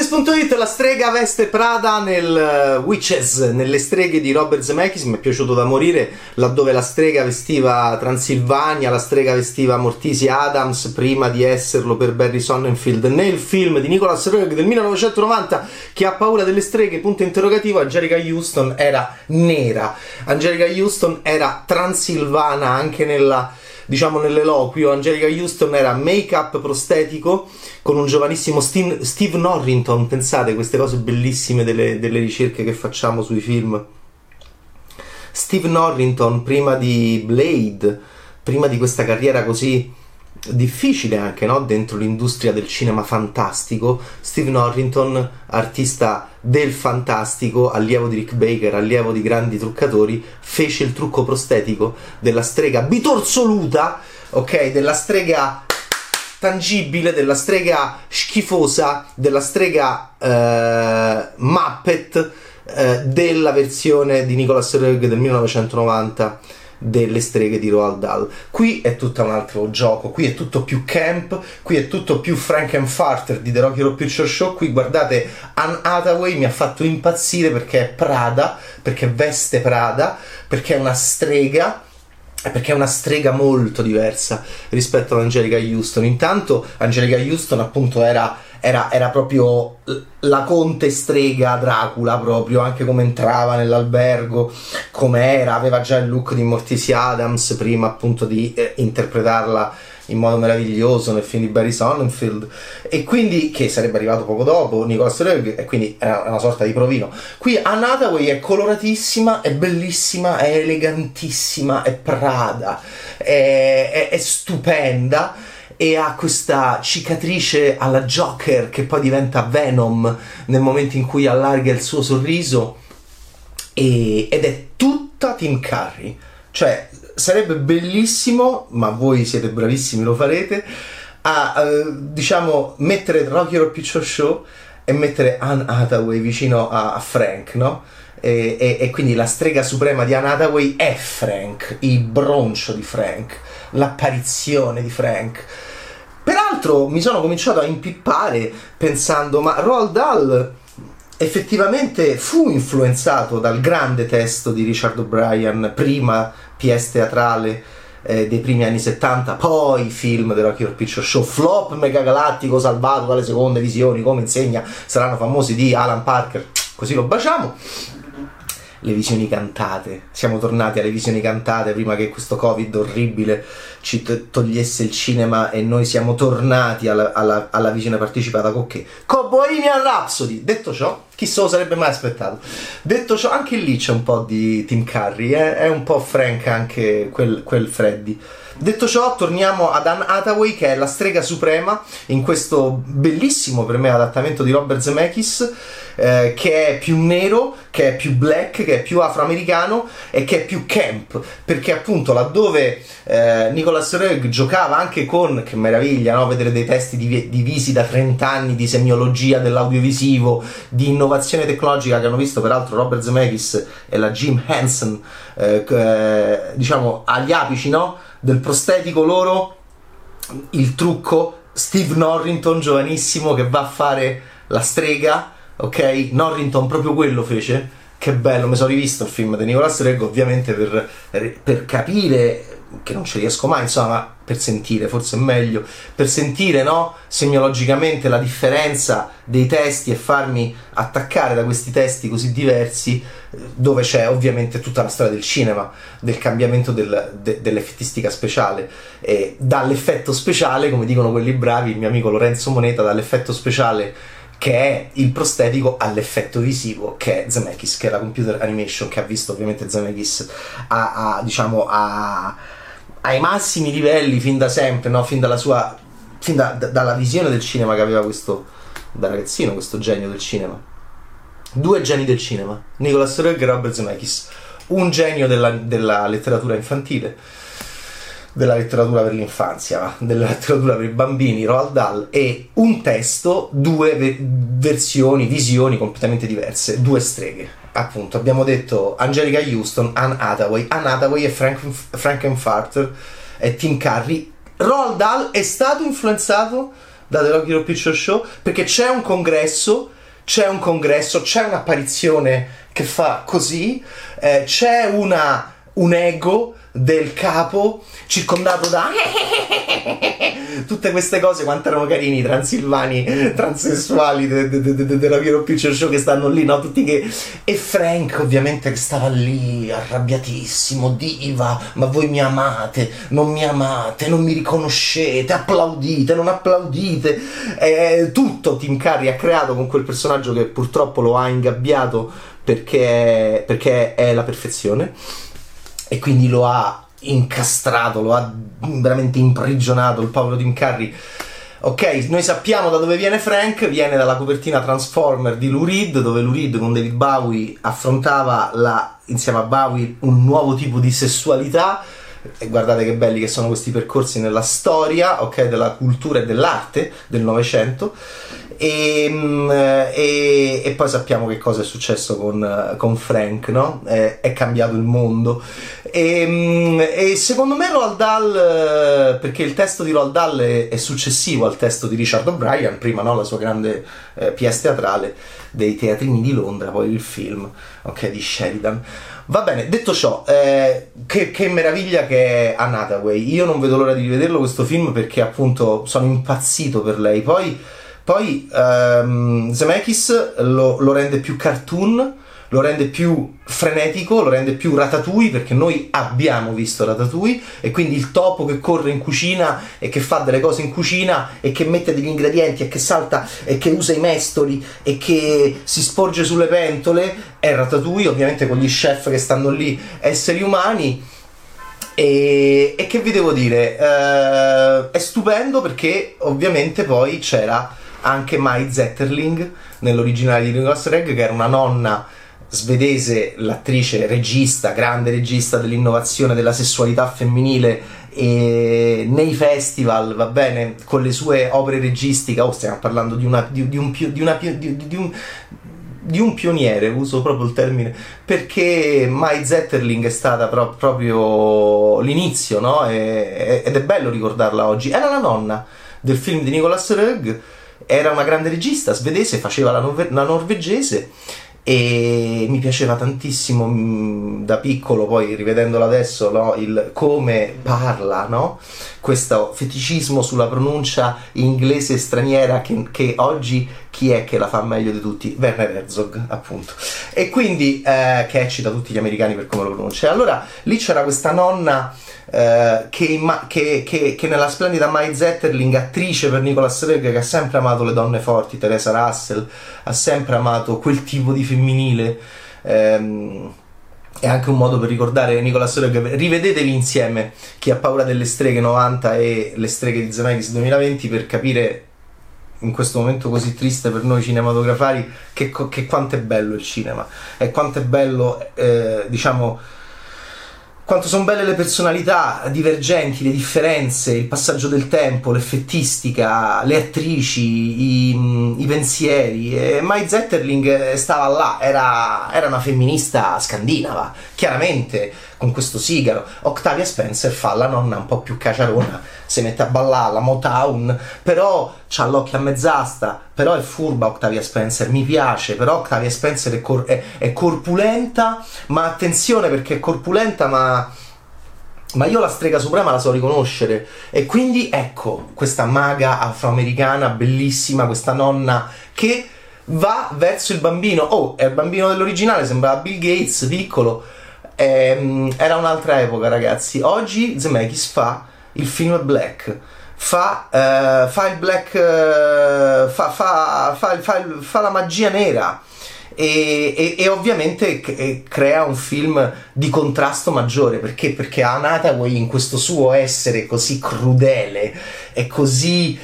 Gente.it, la strega veste Prada nel Witches, nelle streghe di Robert Zemeckis. Mi è piaciuto da morire, laddove la strega vestiva Transilvania, la strega vestiva Morticia Adams prima di esserlo per Barry Sonnenfeld, nel film di Nicolas Roeg del 1990 che ha paura delle streghe, punto interrogativo. Anjelica Huston era nera, Anjelica Huston era transilvana anche nella, diciamo, nell'eloquio. Anjelica Huston era make-up prostetico con un giovanissimo Steve Norrington. Pensate, queste cose bellissime delle ricerche che facciamo sui film. Steve Norrington, prima di Blade, prima di questa carriera così difficile anche, no? Dentro l'industria del cinema fantastico. Steve Norrington, artista del fantastico, allievo di Rick Baker, allievo di grandi truccatori, fece il trucco prostetico della strega bitorzoluta, ok? Della strega tangibile, della strega schifosa, della strega Muppet, della versione di Nicolas Roeg del 1990 delle streghe di Roald Dahl. Qui è tutto un altro gioco, qui è tutto più camp, qui è tutto più Frankenfarter di The Rocky Horror Picture Show. Qui, guardate, Anne Hathaway mi ha fatto impazzire perché è Prada, perché veste Prada, perché è una strega, perché è una strega molto diversa rispetto ad Anjelica Huston. Intanto Anjelica Huston appunto era proprio la conte strega Dracula, proprio anche come entrava nell'albergo, come era, aveva già il look di Morticia Adams prima appunto di interpretarla in modo meraviglioso nel film di Barry Sonnenfeld, e quindi che sarebbe arrivato poco dopo Nicolas Roeg, e quindi era una sorta di provino. Qui Anne Hathaway è coloratissima, è bellissima, è elegantissima, è Prada, è stupenda, e ha questa cicatrice alla Joker che poi diventa Venom nel momento in cui allarga il suo sorriso, ed è tutta Tim Curry. Cioè, sarebbe bellissimo, ma voi siete bravissimi, lo farete, a diciamo mettere Rocky Horror Picture Show e mettere Anne Hathaway vicino a Frank, no? E quindi la strega suprema di Anne Hathaway è Frank, il broncio di Frank, l'apparizione di Frank. Peraltro mi sono cominciato a impippare pensando, ma Roald Dahl effettivamente fu influenzato dal grande testo di Richard O'Brien, prima pièce teatrale dei primi anni 70, poi film del Rocky Horror Picture Show, flop megagalattico salvato dalle seconde visioni, come insegna saranno famosi, di Alan Parker, così lo baciamo. Le visioni cantate, siamo tornati alle visioni cantate prima che questo Covid orribile ci togliesse il cinema, e noi siamo tornati alla visione partecipata con che? Con Bohemian Rhapsody. Detto ciò, chi se lo sarebbe mai aspettato? Detto ciò, anche lì c'è un po' di Tim Curry, è un po' Frank anche quel Freddy. Detto ciò, torniamo ad Anne Hathaway, che è la strega suprema in questo bellissimo, per me, adattamento di Robert Zemeckis, che è più nero, che è più black, che è più afroamericano e che è più camp, perché appunto laddove Nicolas Roeg giocava anche con, che meraviglia, no? Vedere dei testi divisi da 30 anni di semiologia dell'audiovisivo, di innovazione tecnologica, che hanno visto peraltro Robert Zemeckis e la Jim Henson diciamo agli apici, no? Del prostetico loro, il trucco, Steve Norrington giovanissimo che va a fare la strega, ok? Norrington proprio quello fece, che bello, mi sono rivisto il film di Nicolas Roeg ovviamente per capire, che non ci riesco mai, insomma, per sentire, forse è meglio, per sentire, no? Semiologicamente la differenza dei testi e farmi attaccare da questi testi così diversi, dove c'è ovviamente tutta la storia del cinema, del cambiamento dell'effettistica speciale, e dall'effetto speciale, come dicono quelli bravi, il mio amico Lorenzo Moneta, dall'effetto speciale che è il prostetico all'effetto visivo che è Zemeckis, che è la computer animation, che ha visto ovviamente Zemeckis ai massimi livelli fin da sempre, no? Dalla visione del cinema che aveva questo, da ragazzino, questo genio del cinema. Due geni del cinema, Nicolas Roeg e Robert Zemeckis. Un genio della letteratura infantile, della letteratura per l'infanzia, della letteratura per i bambini, Roald Dahl, e un testo, due versioni, visioni completamente diverse, due streghe. Appunto, abbiamo detto Anjelica Huston, Anne Hathaway e Frankenfarter e Tim Curry. Roald Dahl è stato influenzato da The Rocky Horror Picture Show, perché c'è un congresso, c'è un'apparizione che fa così, c'è un ego del capo circondato da tutte queste cose. Quanto erano carini i transilvani transessuali della Rocky Horror Picture Show che stanno lì, no? Tutti che... E Frank ovviamente che stava lì arrabbiatissimo, diva, ma voi mi amate, non mi amate, non mi riconoscete, applaudite, non applaudite, tutto Tim Curry ha creato con quel personaggio che purtroppo lo ha ingabbiato perché è la perfezione, e quindi lo ha incastrato, lo ha veramente imprigionato il povero Tim Curry. Ok, noi sappiamo da dove viene Frank, viene dalla copertina Transformer di Lou Reed, dove Lou Reed con David Bowie affrontava insieme a Bowie un nuovo tipo di sessualità, e guardate che belli che sono questi percorsi nella storia, ok, della cultura e dell'arte del Novecento. E poi sappiamo che cosa è successo con Frank, no? È cambiato il mondo, e secondo me Roald Dahl, perché il testo di Roald Dahl è successivo al testo di Richard O'Brien, prima, no? La sua grande pièce teatrale dei teatrini di Londra, poi il film, ok, di Sheridan. Va bene, detto ciò, che meraviglia che è Anne Hathaway. Io non vedo l'ora di rivederlo questo film, perché appunto sono impazzito per lei. Poi Zemeckis lo rende più cartoon, lo rende più frenetico, lo rende più Ratatouille, perché noi abbiamo visto Ratatouille, e quindi il topo che corre in cucina e che fa delle cose in cucina e che mette degli ingredienti e che salta e che usa i mestoli e che si sporge sulle pentole è Ratatouille, ovviamente con gli chef che stanno lì esseri umani. E che vi devo dire, è stupendo, perché ovviamente poi c'era anche Mai Zetterling nell'originale di Nicolas Roeg, che era una nonna svedese, l'attrice regista, grande regista dell'innovazione della sessualità femminile, e nei festival, va bene, con le sue opere registiche, stiamo parlando di un pioniere, uso proprio il termine, perché Mai Zetterling è stata proprio l'inizio, no? Ed è bello ricordarla oggi. Era la nonna del film di Nicolas Roeg, era una grande regista svedese, faceva la norvegese, e mi piaceva tantissimo da piccolo, poi rivedendola adesso, no? Il come parla, no? Questo feticismo sulla pronuncia inglese straniera che oggi chi è che la fa meglio di tutti? Werner Herzog, appunto, e quindi che eccita tutti gli americani per come lo pronuncia. Allora lì c'era questa nonna che nella splendida Mai Zetterling, attrice per Nicolas Roeg, che ha sempre amato le donne forti, Teresa Russell, ha sempre amato quel tipo di femminile, è anche un modo per ricordare Nicolas Roeg. Rivedetevi insieme Chi ha paura delle streghe 90 e Le streghe di Zemeckis 2020, per capire in questo momento così triste per noi cinematografari che quanto è bello il cinema, e quanto è bello, diciamo, quanto sono belle le personalità divergenti, le differenze, il passaggio del tempo, l'effettistica, le attrici, i pensieri. E Mai Zetterling stava là, era una femminista scandinava, chiaramente, con questo sigaro. Octavia Spencer fa la nonna un po' più caciarona, si mette a ballare la Motown, però c'ha l'occhio a mezz'asta, però è furba Octavia Spencer, mi piace, però Octavia Spencer è corpulenta, ma attenzione, perché è corpulenta, ma io la strega suprema la so riconoscere, e quindi ecco questa maga afroamericana bellissima, questa nonna che va verso il bambino. È il bambino dell'originale, sembrava Bill Gates piccolo, era un'altra epoca, ragazzi. Oggi Zemeckis fa il film black, fa la magia nera, e ovviamente crea un film di contrasto maggiore, perché Anne Hathaway, in questo suo essere così crudele e così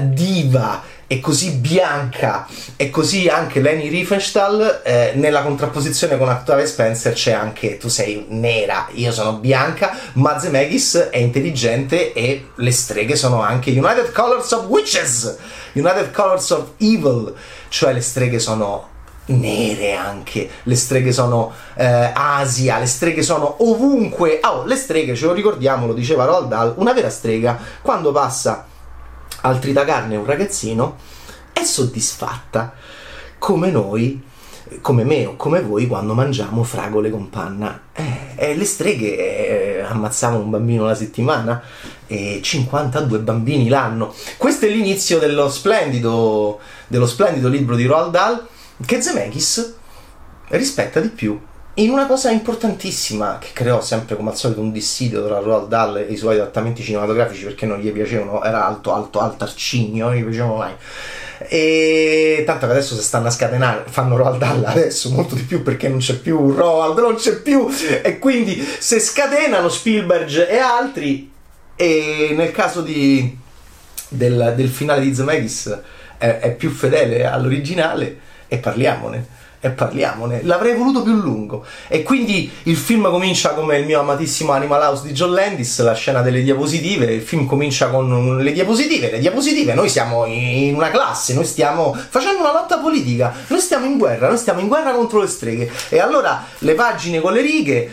diva e così bianca, e così anche Lenny Riefenstahl, nella contrapposizione con Octavia Spencer c'è anche tu sei nera, io sono bianca, ma Zemeckis è intelligente, e le streghe sono anche United Colors of Witches, United Colors of Evil, cioè le streghe sono nere anche, le streghe sono Asia, le streghe sono ovunque. Le streghe, ce lo ricordiamo, lo diceva Roald Dahl, una vera strega quando passa al tritacarne un ragazzino, è soddisfatta come noi, come me o come voi quando mangiamo fragole con panna. Le streghe ammazzavano un bambino alla settimana e 52 bambini l'anno. Questo è l'inizio dello splendido libro di Roald Dahl, che Zemeckis rispetta di più in una cosa importantissima che creò sempre, come al solito, un dissidio tra Roald Dahl e i suoi adattamenti cinematografici, perché non gli piacevano, era alto arcigno, non gli piacevano mai. E tanto che adesso si stanno a scatenare, fanno Roald Dahl adesso molto di più perché non c'è più Roald, non c'è più, e quindi se scatenano Spielberg e altri. E nel caso del finale di Zemeckis è più fedele all'originale, e parliamone. L'avrei voluto più lungo. E quindi il film comincia come il mio amatissimo Animal House di John Landis, la scena delle diapositive. Il film comincia con le diapositive. Noi siamo in una classe, noi stiamo facendo una lotta politica, noi stiamo in guerra contro le streghe. E allora le pagine con le righe,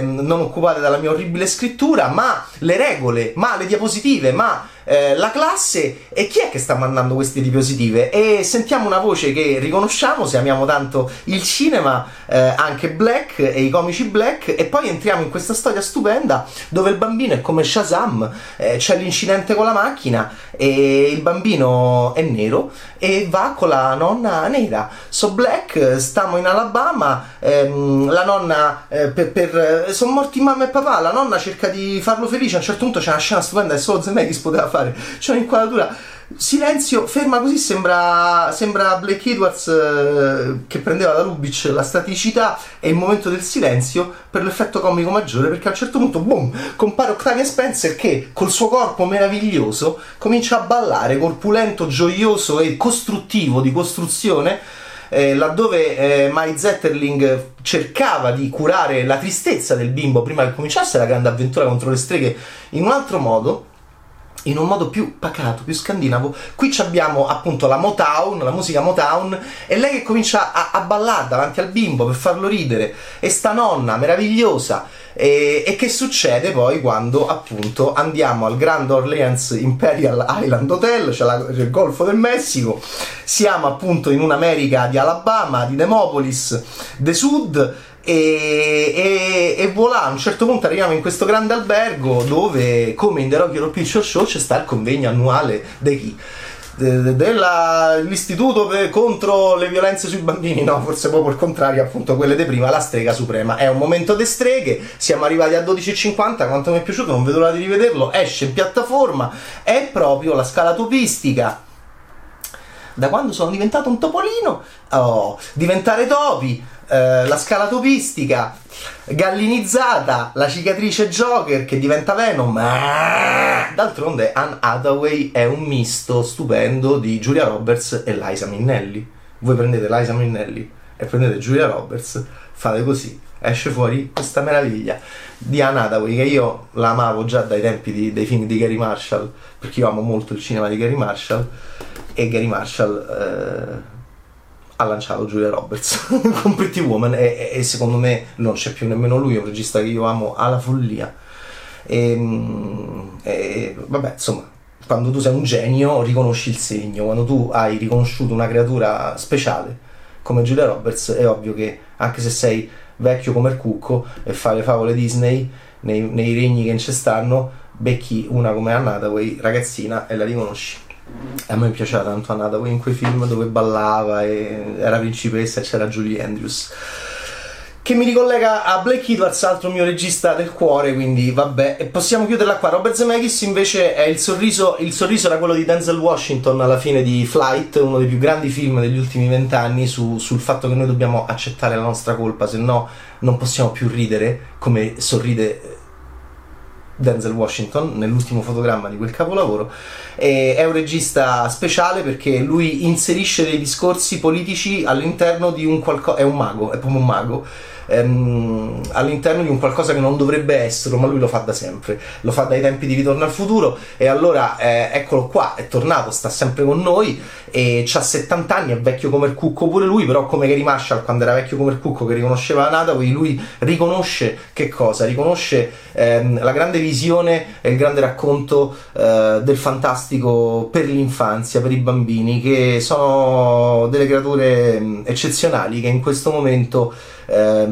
non occupate dalla mia orribile scrittura, ma le regole, ma le diapositive, ma la classe, e chi è che sta mandando queste diapositive? E sentiamo una voce che riconosciamo se amiamo tanto il cinema, anche Black e i comici Black, e poi entriamo in questa storia stupenda dove il bambino è come Shazam, c'è l'incidente con la macchina e il bambino è nero e va con la nonna nera. So Black, stiamo in Alabama, la nonna sono morti mamma e papà, la nonna cerca di farlo felice, a un certo punto c'è una scena stupenda che solo Zemeckis poteva fare. C'è un'inquadratura, silenzio, ferma così, sembra Blake Edwards che prendeva da Lubitsch la staticità e il momento del silenzio per l'effetto comico maggiore, perché a un certo punto, boom, compare Octavia Spencer che col suo corpo meraviglioso comincia a ballare, corpulento, gioioso e costruttivo, di costruzione, laddove Mai Zetterling cercava di curare la tristezza del bimbo prima che cominciasse la grande avventura contro le streghe in un altro modo, in un modo più pacato, più scandinavo. Qui abbiamo appunto la Motown, la musica Motown, e lei che comincia a ballare davanti al bimbo per farlo ridere, e sta nonna meravigliosa. E che succede poi quando appunto andiamo al Grand Orleans Imperial Island Hotel, cioè il Golfo del Messico, siamo appunto in un'America di Alabama, di Demopolis, de Sud, e voilà, a un certo punto arriviamo in questo grande albergo dove, come in The Rocky Horror Picture Show, c'è sta il convegno annuale di chi? Dell'Istituto contro le violenze sui bambini, no, forse proprio il contrario, appunto quelle di prima, la strega suprema. È un momento de streghe, siamo arrivati a 12:50, quanto mi è piaciuto, non vedo l'ora di rivederlo, esce in piattaforma, è proprio la scala topistica. Da quando sono diventato un topolino, diventare topi, la scala topistica, gallinizzata, la cicatrice Joker che diventa Venom. D'altronde Anne Hathaway è un misto stupendo di Julia Roberts e Liza Minnelli. Voi prendete Liza Minnelli e prendete Julia Roberts, fate così, esce fuori questa meraviglia di Anne Hathaway, che io la amavo già dai tempi dei film di Garry Marshall, perché io amo molto il cinema di Garry Marshall, e Garry Marshall ha lanciato Julia Roberts con Pretty Woman, e secondo me non c'è più nemmeno lui, è un regista che io amo alla follia. E vabbè, insomma, quando tu sei un genio riconosci il segno, quando tu hai riconosciuto una creatura speciale come Julia Roberts è ovvio che, anche se sei vecchio come il cucco e fai le favole Disney nei regni che non ci stanno, becchi una come Anne Hathaway ragazzina e la riconosci. A me piaceva tanto Anne Hathaway in quei film dove ballava e era principessa e c'era Julie Andrews, che mi ricollega a Blake Edwards, altro mio regista del cuore, quindi vabbè, e possiamo chiuderla qua. Robert Zemeckis invece è il sorriso era quello di Denzel Washington alla fine di Flight, uno dei più grandi film degli ultimi 20 anni, sul fatto che noi dobbiamo accettare la nostra colpa, se no non possiamo più ridere come sorride Denzel Washington nell'ultimo fotogramma di quel capolavoro. È un regista speciale perché lui inserisce dei discorsi politici all'interno di un qualcosa, è un mago, è proprio un mago, all'interno di un qualcosa che non dovrebbe essere, ma lui lo fa da sempre, lo fa dai tempi di Ritorno al futuro, e allora eccolo qua, è tornato, sta sempre con noi, e c'ha 70 anni, è vecchio come il cucco pure lui, però come Garry Marshall quando era vecchio come il cucco che riconosceva Hathaway, lui riconosce che cosa? Riconosce la grande visione e il grande racconto del fantastico per l'infanzia, per i bambini, che sono delle creature eccezionali, che in questo momento è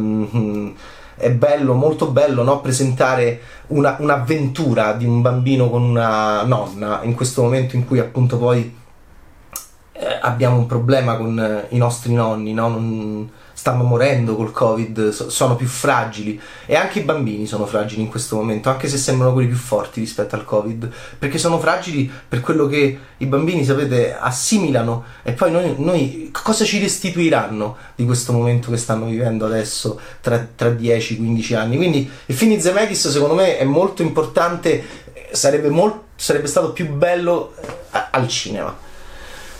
bello, molto bello, no? Presentare un'avventura di un bambino con una nonna, in questo momento in cui appunto poi abbiamo un problema con i nostri nonni, no? Stanno morendo col Covid, sono più fragili, e anche i bambini sono fragili in questo momento, anche se sembrano quelli più forti rispetto al Covid, perché sono fragili per quello che i bambini, sapete, assimilano, e poi noi cosa ci restituiranno di questo momento che stanno vivendo adesso tra 10-15 anni. Quindi il film di Zemeckis secondo me è molto importante, sarebbe stato più bello al cinema,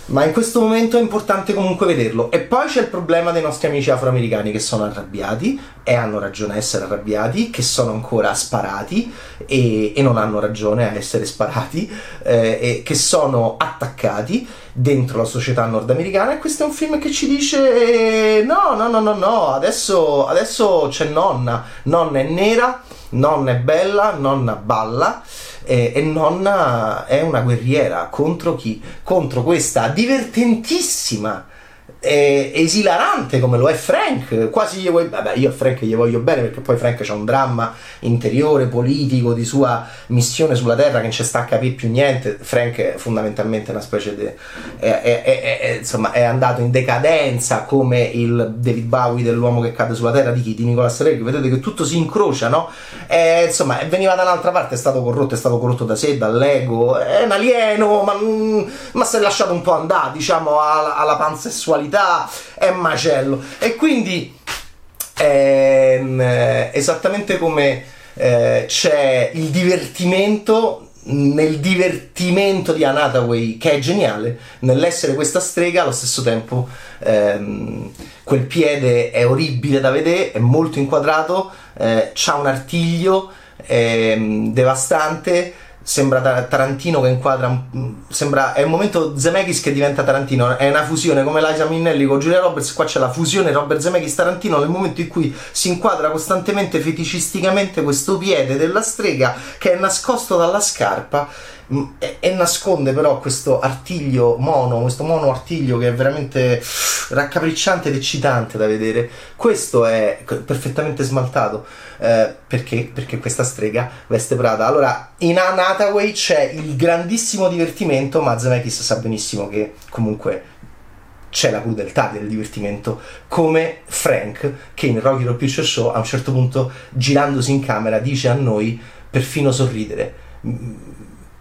ma in questo momento è importante comunque vederlo. E poi c'è il problema dei nostri amici afroamericani che sono arrabbiati, e hanno ragione a essere arrabbiati, che sono ancora sparati e non hanno ragione a essere sparati, e che sono attaccati dentro la società nordamericana, e questo è un film che ci dice no, adesso c'è nonna è nera, nonna è bella, nonna balla, e nonna è una guerriera contro chi? Contro questa divertentissima e esilarante, come lo è Frank, quasi gli voglio, vabbè, io a Frank gli voglio bene, perché poi Frank c'ha un dramma interiore, politico, di sua missione sulla terra, che non ci sta a capire più niente. Frank è fondamentalmente una specie di insomma, è andato in decadenza come il David Bowie dell'uomo che cade sulla terra, di chi? Di Nicolas Roeg. Vedete che tutto si incrocia, no? Insomma, veniva da un'altra parte, è stato corrotto da sé, dall'ego, è un alieno, ma si è lasciato un po' andare, diciamo, alla pansessualità, è macello. E quindi esattamente come c'è il divertimento nel divertimento di Anne Hathaway, che è geniale nell'essere questa strega, allo stesso tempo quel piede è orribile da vedere, è molto inquadrato, c'ha un artiglio devastante, sembra Tarantino che inquadra, è un momento Zemeckis che diventa Tarantino, è una fusione come Liza Minnelli con Julia Roberts, qua c'è la fusione Robert Zemeckis-Tarantino nel momento in cui si inquadra costantemente, feticisticamente, questo piede della strega che è nascosto dalla scarpa e nasconde però questo artiglio mono, questo mono artiglio che è veramente raccapricciante ed eccitante da vedere. Questo è perfettamente smaltato, perché questa strega veste Prada. Allora, in Anne Hathaway c'è il grandissimo divertimento, ma Zemeckis sa benissimo che comunque c'è la crudeltà del divertimento, come Frank, che in Rocky Horror Picture Show a un certo punto, girandosi in camera, dice a noi, perfino sorridere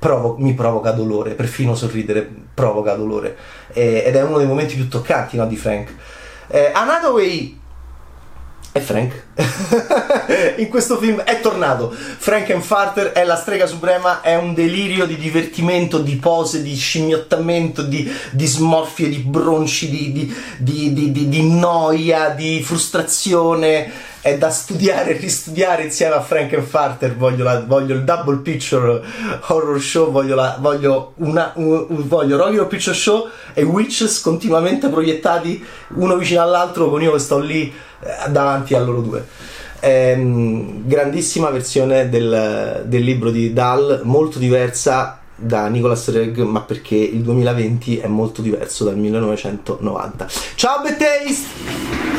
mi provoca dolore, perfino sorridere provoca dolore, ed è uno dei momenti più toccanti, no, di Frank. Anne Hathaway è Frank in questo film, è tornato Frankenfarter, è la strega suprema, è un delirio di divertimento, di pose, di scimmiottamento, di smorfie, di bronci, di noia, di frustrazione. È da studiare e ristudiare insieme a Frankenfarter. Voglio il double picture horror show, voglio Rocky Horror Picture Show e Witches continuamente proiettati uno vicino all'altro, con io che sto lì davanti a loro due. Grandissima versione del libro di Dahl, molto diversa da Nicolas Roeg, ma perché il 2020 è molto diverso dal 1990. Ciao Bad Taste!